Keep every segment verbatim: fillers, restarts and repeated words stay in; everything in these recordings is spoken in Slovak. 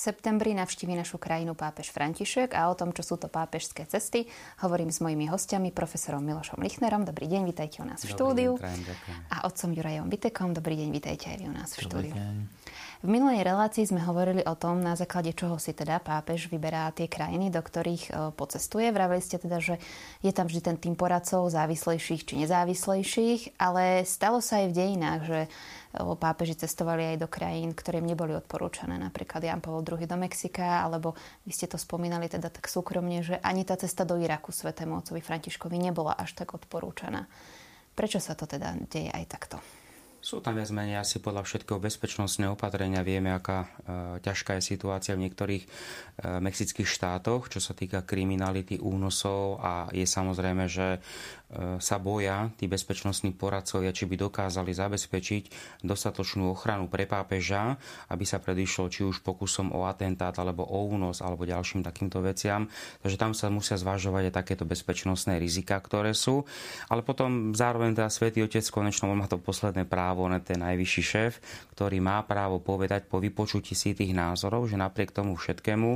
V septembri navštívi našu krajinu pápež František a o tom, čo sú to pápežské cesty, hovorím s mojimi hostiami, profesorom Milošom Lichnerom. Dobrý deň, vítajte u nás v štúdiu. Dobrý deň, ďakujem. A otcom Jurajom Vitekom. Dobrý deň, vítajte aj vy u nás v štúdiu. V minulej relácii sme hovorili o tom, na základe čoho si teda pápež vyberá tie krajiny, do ktorých pocestuje. Vraveli ste teda, že je tam vždy ten tým poradcov, závislejších či nezávislejších, ale stalo sa aj v dejinách, že pápeži cestovali aj do krajín, ktorým neboli odporúčané, napríklad Ján Pavol druhý do Mexika, alebo vy ste to spomínali teda tak súkromne, že ani tá cesta do Iraku svätému otcovi Františkovi nebola až tak odporúčaná. Prečo sa to teda deje aj takto? Sú tam viac menej asi podľa všetkého bezpečnostné opatrenia. Vieme, aká e, ťažká je situácia v niektorých e, mexických štátoch, čo sa týka kriminality, únosov, a je samozrejme, že e, sa boja tí bezpečnostní poradcovia, či by dokázali zabezpečiť dostatočnú ochranu pre pápeža, aby sa predišlo či už pokusom o atentát, alebo o únos, alebo ďalším takýmto veciam. Takže tam sa musia zvažovať aj takéto bezpečnostné rizika, ktoré sú. Ale potom zároveň teda Svätý Otec konečno má to posledné právo. On je ten najvyšší šéf, ktorý má právo povedať po vypočutí si tých názorov, že napriek tomu všetkému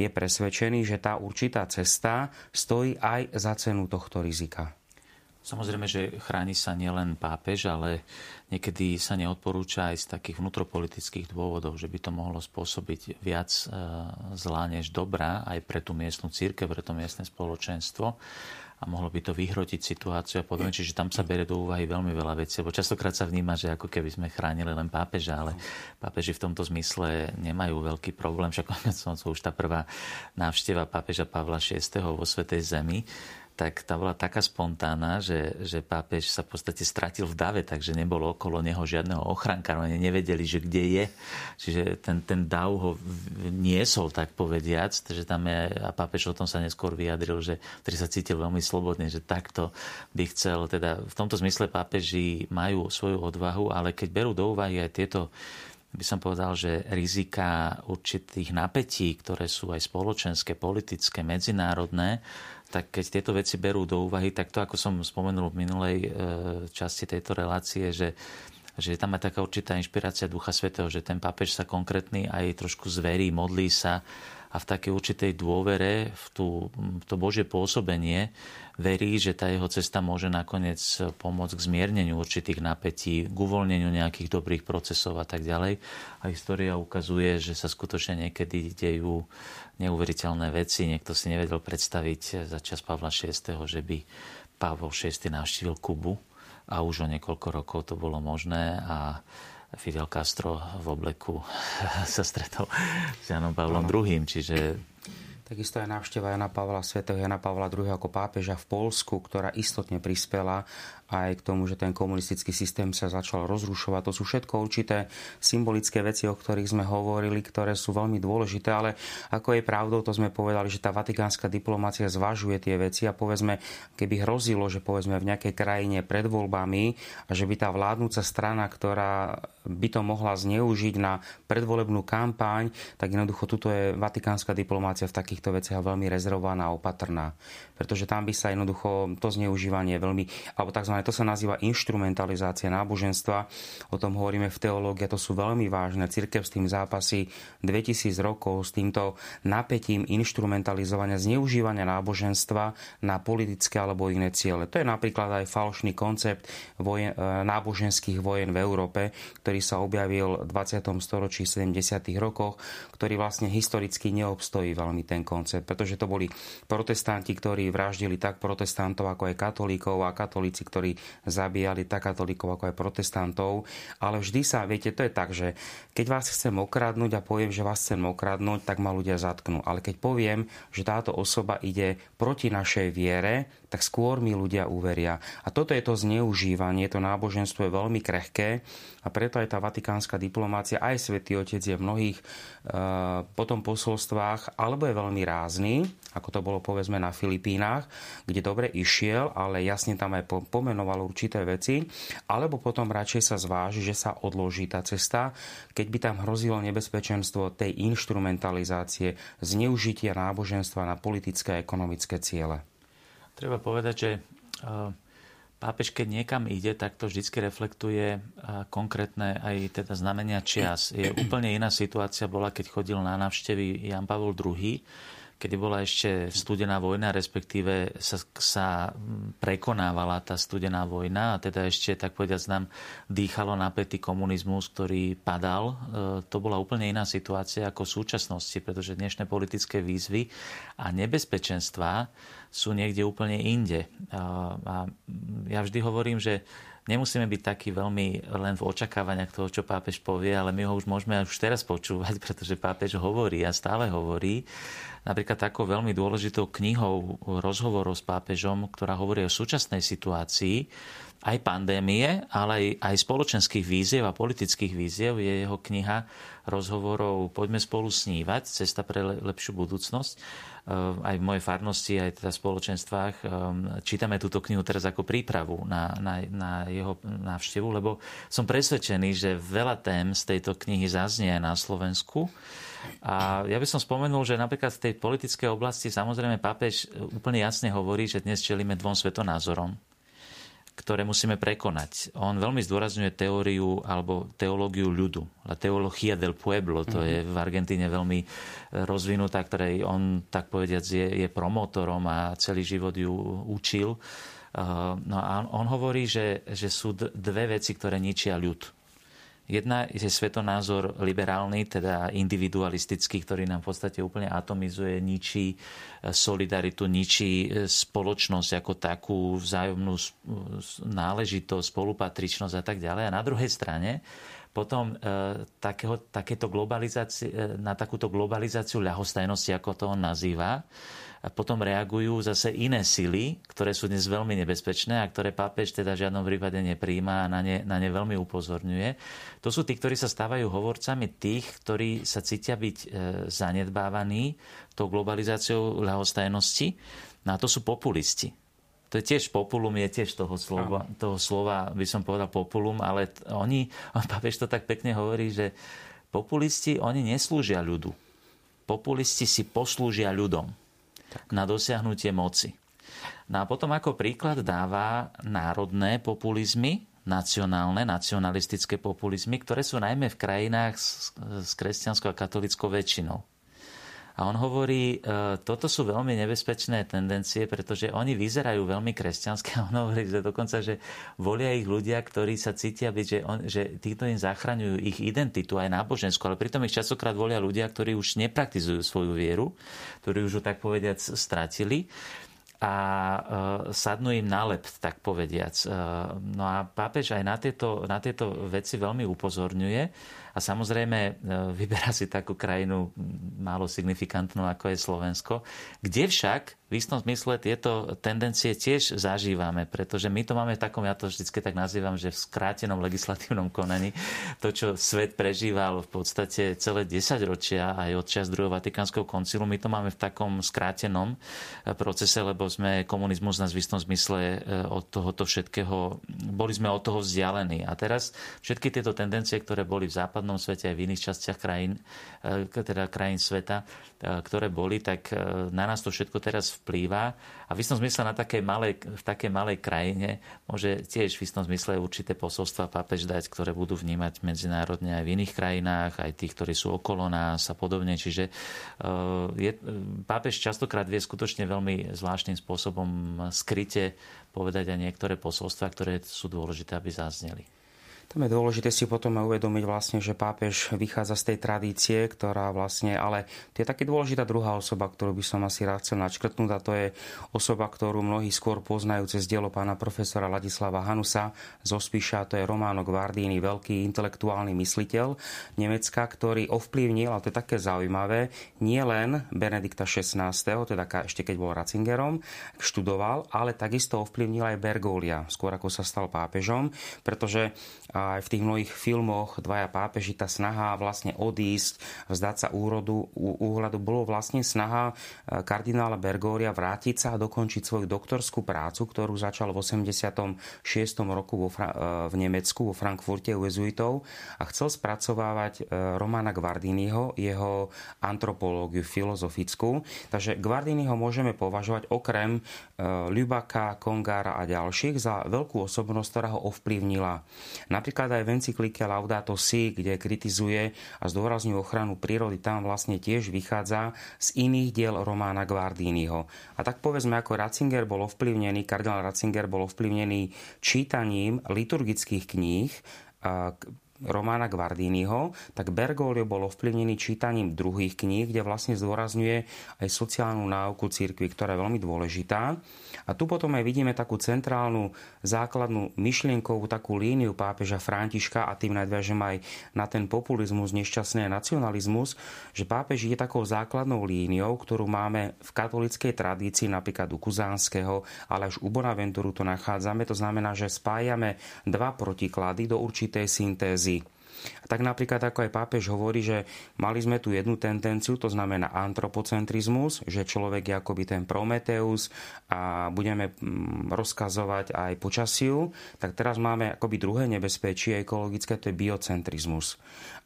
je presvedčený, že tá určitá cesta stojí aj za cenu tohto rizika. Samozrejme, že chráni sa nielen pápež, ale niekedy sa neodporúča aj z takých vnútropolitických dôvodov, že by to mohlo spôsobiť viac zlá než dobrá aj pre tú miestnu cirkev, pre to miestne spoločenstvo. A mohlo by to vyhrotiť situáciu a podobne. Čiže tam sa berie do úvahy veľmi veľa vecí, lebo častokrát sa vníma, že ako keby sme chránili len pápeža, ale pápeži v tomto zmysle nemajú veľký problém. Však už tá prvá návšteva pápeža Pavla šiesteho vo Svätej Zemi, tak tá bola taká spontánna, že, že pápež sa v podstate stratil v dave, takže nebolo okolo neho žiadneho ochrankára. Oni nevedeli, že kde je. Čiže ten, ten dav ho niesol, tak povediac. Takže tam je, a pápež o tom sa neskôr vyjadril, že ktorý sa cítil veľmi slobodne, že takto by chcel. Teda v tomto zmysle pápeži majú svoju odvahu, ale keď berú do úvahy aj tieto, by som povedal, že rizika určitých napätí, ktoré sú aj spoločenské, politické, medzinárodné, tak keď tieto veci berú do úvahy, tak to, ako som spomenul v minulej e, časti tejto relácie, že, že tam je taká určitá inšpirácia Ducha Svätého, že ten pápež sa konkrétny aj trošku zverí, modlí sa a v takej určitej dôvere v, tú, v to Božie pôsobenie verí, že tá jeho cesta môže nakoniec pomôcť k zmierneniu určitých napätí, k uvoľneniu nejakých dobrých procesov a tak ďalej. A história ukazuje, že sa skutočne niekedy dejú neuveriteľné veci. Niekto si nevedel predstaviť za čas Pavla šiesteho, že by Pavol šiesteho navštívil Kubu, a už o niekoľko rokov to bolo možné a Fidel Castro v obleku sa stretol s Jánom Pavlom druhým. Čiže takisto je návšteva Jana Pavla svätého Jana Pavla druhého ako pápeža v Poľsku, ktorá istotne prispela aj k tomu, že ten komunistický systém sa začal rozrušovať. To sú všetko určité symbolické veci, o ktorých sme hovorili, ktoré sú veľmi dôležité, ale ako je pravdou, to sme povedali, že tá vatikánska diplomácia zvažuje tie veci a povedzme, keby hrozilo, že povedzme v nejakej krajine pred voľbami a že by tá vládnúca strana, ktorá by to mohla zneužiť na predvolebnú kampaň, tak jednoducho tuto je vatikánska diplomácia v takýchto veciach veľmi rezervovaná a opatrná, pretože tam by sa jednoducho to zneužívanie veľmi, alebo takzvané, to sa nazýva inštrumentalizácia náboženstva. O tom hovoríme v teológii. To sú veľmi vážne. Cirkev s tým zápasí dvetisíc rokov s týmto napätím inštrumentalizovania, zneužívania náboženstva na politické alebo iné ciele. To je napríklad aj falošný koncept vojen, náboženských vojen v Európe, ktorý sa objavil v dvadsiatom storočí, sedemdesiatych rokoch, ktorý vlastne historicky neobstojí veľmi ten koncept, pretože to boli protestanti, ktorí vraždili tak protestantov ako aj katolíkov, a katolíci, ktorí zabíjali tak katolíkov ako aj protestantov. Ale vždy sa, viete, to je tak, že keď vás chcem okradnúť a poviem, že vás chcem okradnúť, tak ma ľudia zatknú. Ale keď poviem, že táto osoba ide proti našej viere, tak skôr mi ľudia uveria. A toto je to zneužívanie, to náboženstvo je veľmi krehké a preto aj tá vatikánska diplomácia, aj Svätý Otec je v mnohých e, potom posolstvách, alebo je veľmi rázny, ako to bolo povedzme na Filipínach, kde dobre išiel, ale jasne tam aj pomenoval určité veci, alebo potom radšej sa zváži, že sa odloží tá cesta, keď by tam hrozilo nebezpečenstvo tej inštrumentalizácie, zneužitia náboženstva na politické a ekonomické ciele. Treba povedať, že pápež, keď niekam ide, tak to vždycky reflektuje konkrétne aj teda znamenia čias. Je úplne iná situácia bola, keď chodil na návštevy Ján Pavol druhý, kedy bola ešte studená vojna, respektíve sa, sa prekonávala tá studená vojna a teda ešte, tak povediac, nám dýchalo napätý komunizmus, ktorý padal. To bola úplne iná situácia ako v súčasnosti, pretože dnešné politické výzvy a nebezpečenstvá sú niekde úplne inde. A ja vždy hovorím, že nemusíme byť takí veľmi len v očakávaniach toho, čo pápež povie, ale my ho už môžeme už teraz počúvať, pretože pápež hovorí a stále hovorí. Napríklad takou veľmi dôležitou knihou rozhovorov s pápežom, ktorá hovorí o súčasnej situácii, aj pandémie, ale aj, aj spoločenských výziev a politických výziev, je jeho kniha rozhovorov Poďme spolu snívať, cesta pre lepšiu budúcnosť. Aj v mojej farnosti, aj teda v spoločenstvách čítame túto knihu teraz ako prípravu na, na, na jeho návštevu, lebo som presvedčený, že veľa tém z tejto knihy zaznie aj na Slovensku. A ja by som spomenul, že napríklad v tej politickej oblasti samozrejme pápež úplne jasne hovorí, že dnes čelíme dvom svetonázorom, ktoré musíme prekonať. On veľmi zdôrazňuje teóriu alebo teológiu ľudu. La teología del pueblo, to mm-hmm. je v Argentíne veľmi rozvinutá, ktorej on, tak povediac, je, je promotorom a celý život ju učil. No a on hovorí, že, že sú dve veci, ktoré ničia ľud. Jedna je svetonázor liberálny, teda individualistický, ktorý nám v podstate úplne atomizuje, ničí solidaritu, ničí spoločnosť ako takú, vzájomnú náležitosť, spolupatričnosť a tak ďalej. A na druhej strane potom takého, takéto na takúto globalizáciu ľahostajnosti, ako to on nazýva, a potom reagujú zase iné sily, ktoré sú dnes veľmi nebezpečné a ktoré pápež teda v žiadnom prípade neprijíma a na ne, na ne veľmi upozorňuje. To sú tí, ktorí sa stávajú hovorcami tých, ktorí sa cítia byť zanedbávaní tou globalizáciou ľahostajnosti. No a to sú populisti. To je tiež populum, je tiež toho slova, toho slova by som povedal populum, ale oni, pápež to tak pekne hovorí, že populisti, oni neslúžia ľudu. Populisti si poslúžia ľudom. Tak. Na dosiahnutie moci. No a potom ako príklad dáva národné populizmy, nacionálne, nacionalistické populizmy, ktoré sú najmä v krajinách s, s kresťanskou a katolickou väčšinou. A on hovorí, e, toto sú veľmi nebezpečné tendencie, pretože oni vyzerajú veľmi kresťanské. A on hovorí, že dokonca, že volia ich ľudia, ktorí sa cítia byť, že, on, že títo im zachraňujú ich identitu, aj náboženskú, ale pritom ich častokrát volia ľudia, ktorí už nepraktizujú svoju vieru, ktorí už ju, tak povediac, stratili a e, sadnú im nálep, tak povediac. E, no a pápež aj na tieto, na tieto veci veľmi upozorňuje a samozrejme vyberá si takú krajinu málo signifikantnú, ako je Slovensko, kde však v istom zmysle tieto tendencie tiež zažívame, pretože my to máme v takom, ja to vždy tak nazývam, že v skrátenom legislatívnom konaní, to, čo svet prežíval v podstate celé desaťročia aj od čas druhého Vatikánskeho koncilu, my to máme v takom skrátenom procese, lebo sme komunizmus nás v istom zmysle od tohoto všetkého, boli sme od toho vzdialení. A teraz všetky tieto tendencie, ktoré boli v západnom svete aj v iných častiach krajín, teda krajín sveta, ktoré boli, tak na nás to všetko teraz vplýva a v istom zmysle na takej malej, v takej malej krajine môže tiež v istom zmysle určité posolstva pápež dať, ktoré budú vnímať medzinárodne aj v iných krajinách, aj tých, ktorí sú okolo nás a podobne. Čiže je, pápež častokrát vie skutočne veľmi zvláštnym spôsobom skryte povedať aj niektoré posolstva, ktoré sú dôležité, aby zazneli. Tam je dôležité si potom uvedomiť vlastne, že pápež vychádza z tej tradície, ktorá vlastne, ale to je taká dôležitá druhá osoba, ktorú by som asi rád chcel načkrtnúť, a to je osoba, ktorú mnohí skôr poznajú cez dielo pána profesora Ladislava Hanusa zo Spiša, to je Romano Guardini, veľký intelektuálny mysliteľ Nemecka, ktorý ovplyvnil, a to je také zaujímavé, nie len Benedikta šestnásteho, teda ešte keď bol Ratzingerom, študoval, ale takisto ovplyvnil aj Bergoglia, skôr ako sa stal pápežom, pretože aj v tých mnohých filmoch Dvaja pápeži, tá snaha vlastne odísť, vzdať sa úrodu, úhľadu, bolo vlastne snaha kardinála Bergoglia vrátiť sa a dokončiť svoju doktorskú prácu, ktorú začal v osemdesiatom šiestom roku vo, v Nemecku, vo Frankfurte u jezuitov, a chcel spracovávať Romana Guardiniho, jeho antropológiu filozofickú. Takže Guardiniho môžeme považovať okrem Lübacka, Kongára a ďalších za veľkú osobnosť, ktorá ho ovplyvnila. Napríklad aj v encyklike Laudato si, kde kritizuje a zdôrazňuje ochranu prírody, tam vlastne tiež vychádza z iných diel Romana Guardiniho. A tak povedzme, ako Ratzinger bol ovplyvnený, kardinál Ratzinger bol ovplyvnený čítaním liturgických kníh Romana Guardiniho, tak Bergoglio bol ovplyvnený čítaním druhých kníh, kde vlastne zdôrazňuje aj sociálnu náuku cirkvi, ktorá je veľmi dôležitá. A tu potom aj vidíme takú centrálnu, základnú myšlienkovú takú líniu pápeža Františka, a tým nadviažem aj na ten populizmus, nešťastný nacionalizmus, že pápež je takou základnou líniou, ktorú máme v katolíckej tradícii, napríklad u Kuzánskeho, ale až u Bonaventuru to nachádzame. To znamená, že spájame dva protiklady do určitej syntézy. Tak napríklad, ako aj pápež hovorí, že mali sme tu jednu tendenciu, to znamená antropocentrizmus, že človek je akoby ten Prometeus a budeme rozkazovať aj počasiu. Tak teraz máme akoby druhé nebezpečie ekologické, to je biocentrizmus.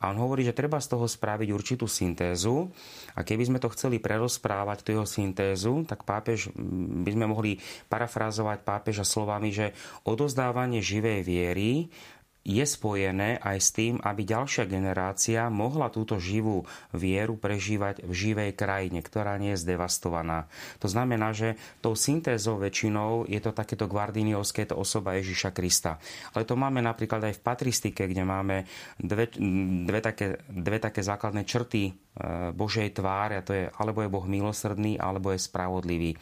A on hovorí, že treba z toho spraviť určitú syntézu, a keby sme to chceli prerozprávať, tú jeho syntézu, tak pápež by sme mohli parafrázovať pápeža slovami, že odozdávanie živej viery je spojené aj s tým, aby ďalšia generácia mohla túto živú vieru prežívať v živej krajine, ktorá nie je zdevastovaná. To znamená, že tou syntézou väčšinou je to takéto guardiniovské, to osoba Ježiša Krista. Ale to máme napríklad aj v patristike, kde máme dve, dve, také, dve také základné črty Božej tváre, a to je, alebo je Boh milosrdný, alebo je spravodlivý.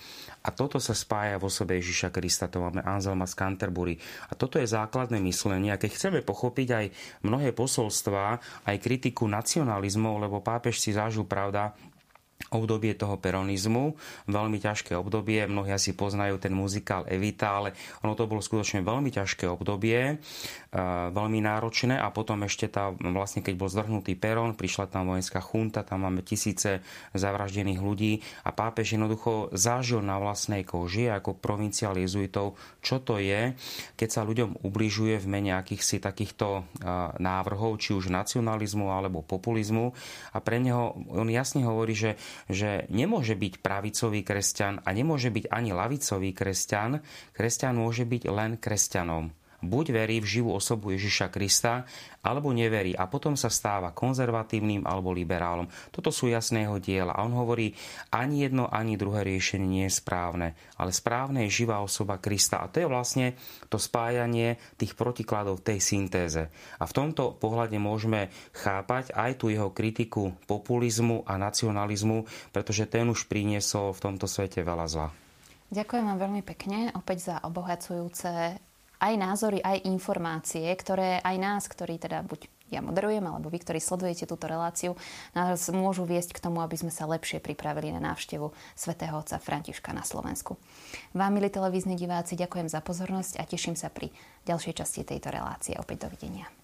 A toto sa spája v osobe Ježiša Krista, to máme Anselma z Canterbury. A toto je základné myslenie. A keď chceme pochopiť aj mnohé posolstvá, aj kritiku nacionalizmu, lebo pápež si zažil, pravda, obdobie toho peronizmu, veľmi ťažké obdobie, mnohí asi poznajú ten muzikál Evita, ale ono to bolo skutočne veľmi ťažké obdobie, veľmi náročné, a potom ešte tá, vlastne keď bol zdrhnutý peron, prišla tam vojenská chunta, tam máme tisíce zavraždených ľudí, a pápež jednoducho zažil na vlastnej koži ako provinciál jezuitov, čo to je, keď sa ľuďom ubližuje v mene akýchsi takýchto návrhov, či už nacionalizmu alebo populizmu, a pre neho on jasne hovorí, že že nemôže byť pravicový kresťan a nemôže byť ani ľavicový kresťan. Kresťan môže byť len kresťanom. Buď verí v živú osobu Ježiša Krista, alebo neverí, a potom sa stáva konzervatívnym alebo liberálom. Toto sú jasné jeho diela. A on hovorí, ani jedno, ani druhé riešenie nie je správne. Ale správne je živá osoba Krista. A to je vlastne to spájanie tých protikladov, tej syntéze. A v tomto pohľade môžeme chápať aj tú jeho kritiku populizmu a nacionalizmu, pretože ten už priniesol v tomto svete veľa zla. Ďakujem vám veľmi pekne opäť za obohacujúce aj názory, aj informácie, ktoré aj nás, ktorí teda buď ja moderujem, alebo vy, ktorí sledujete túto reláciu, nás môžu viesť k tomu, aby sme sa lepšie pripravili na návštevu svätého otca Františka na Slovensku. Vám, milí televízni diváci, ďakujem za pozornosť a teším sa pri ďalšej časti tejto relácie. Opäť dovidenia.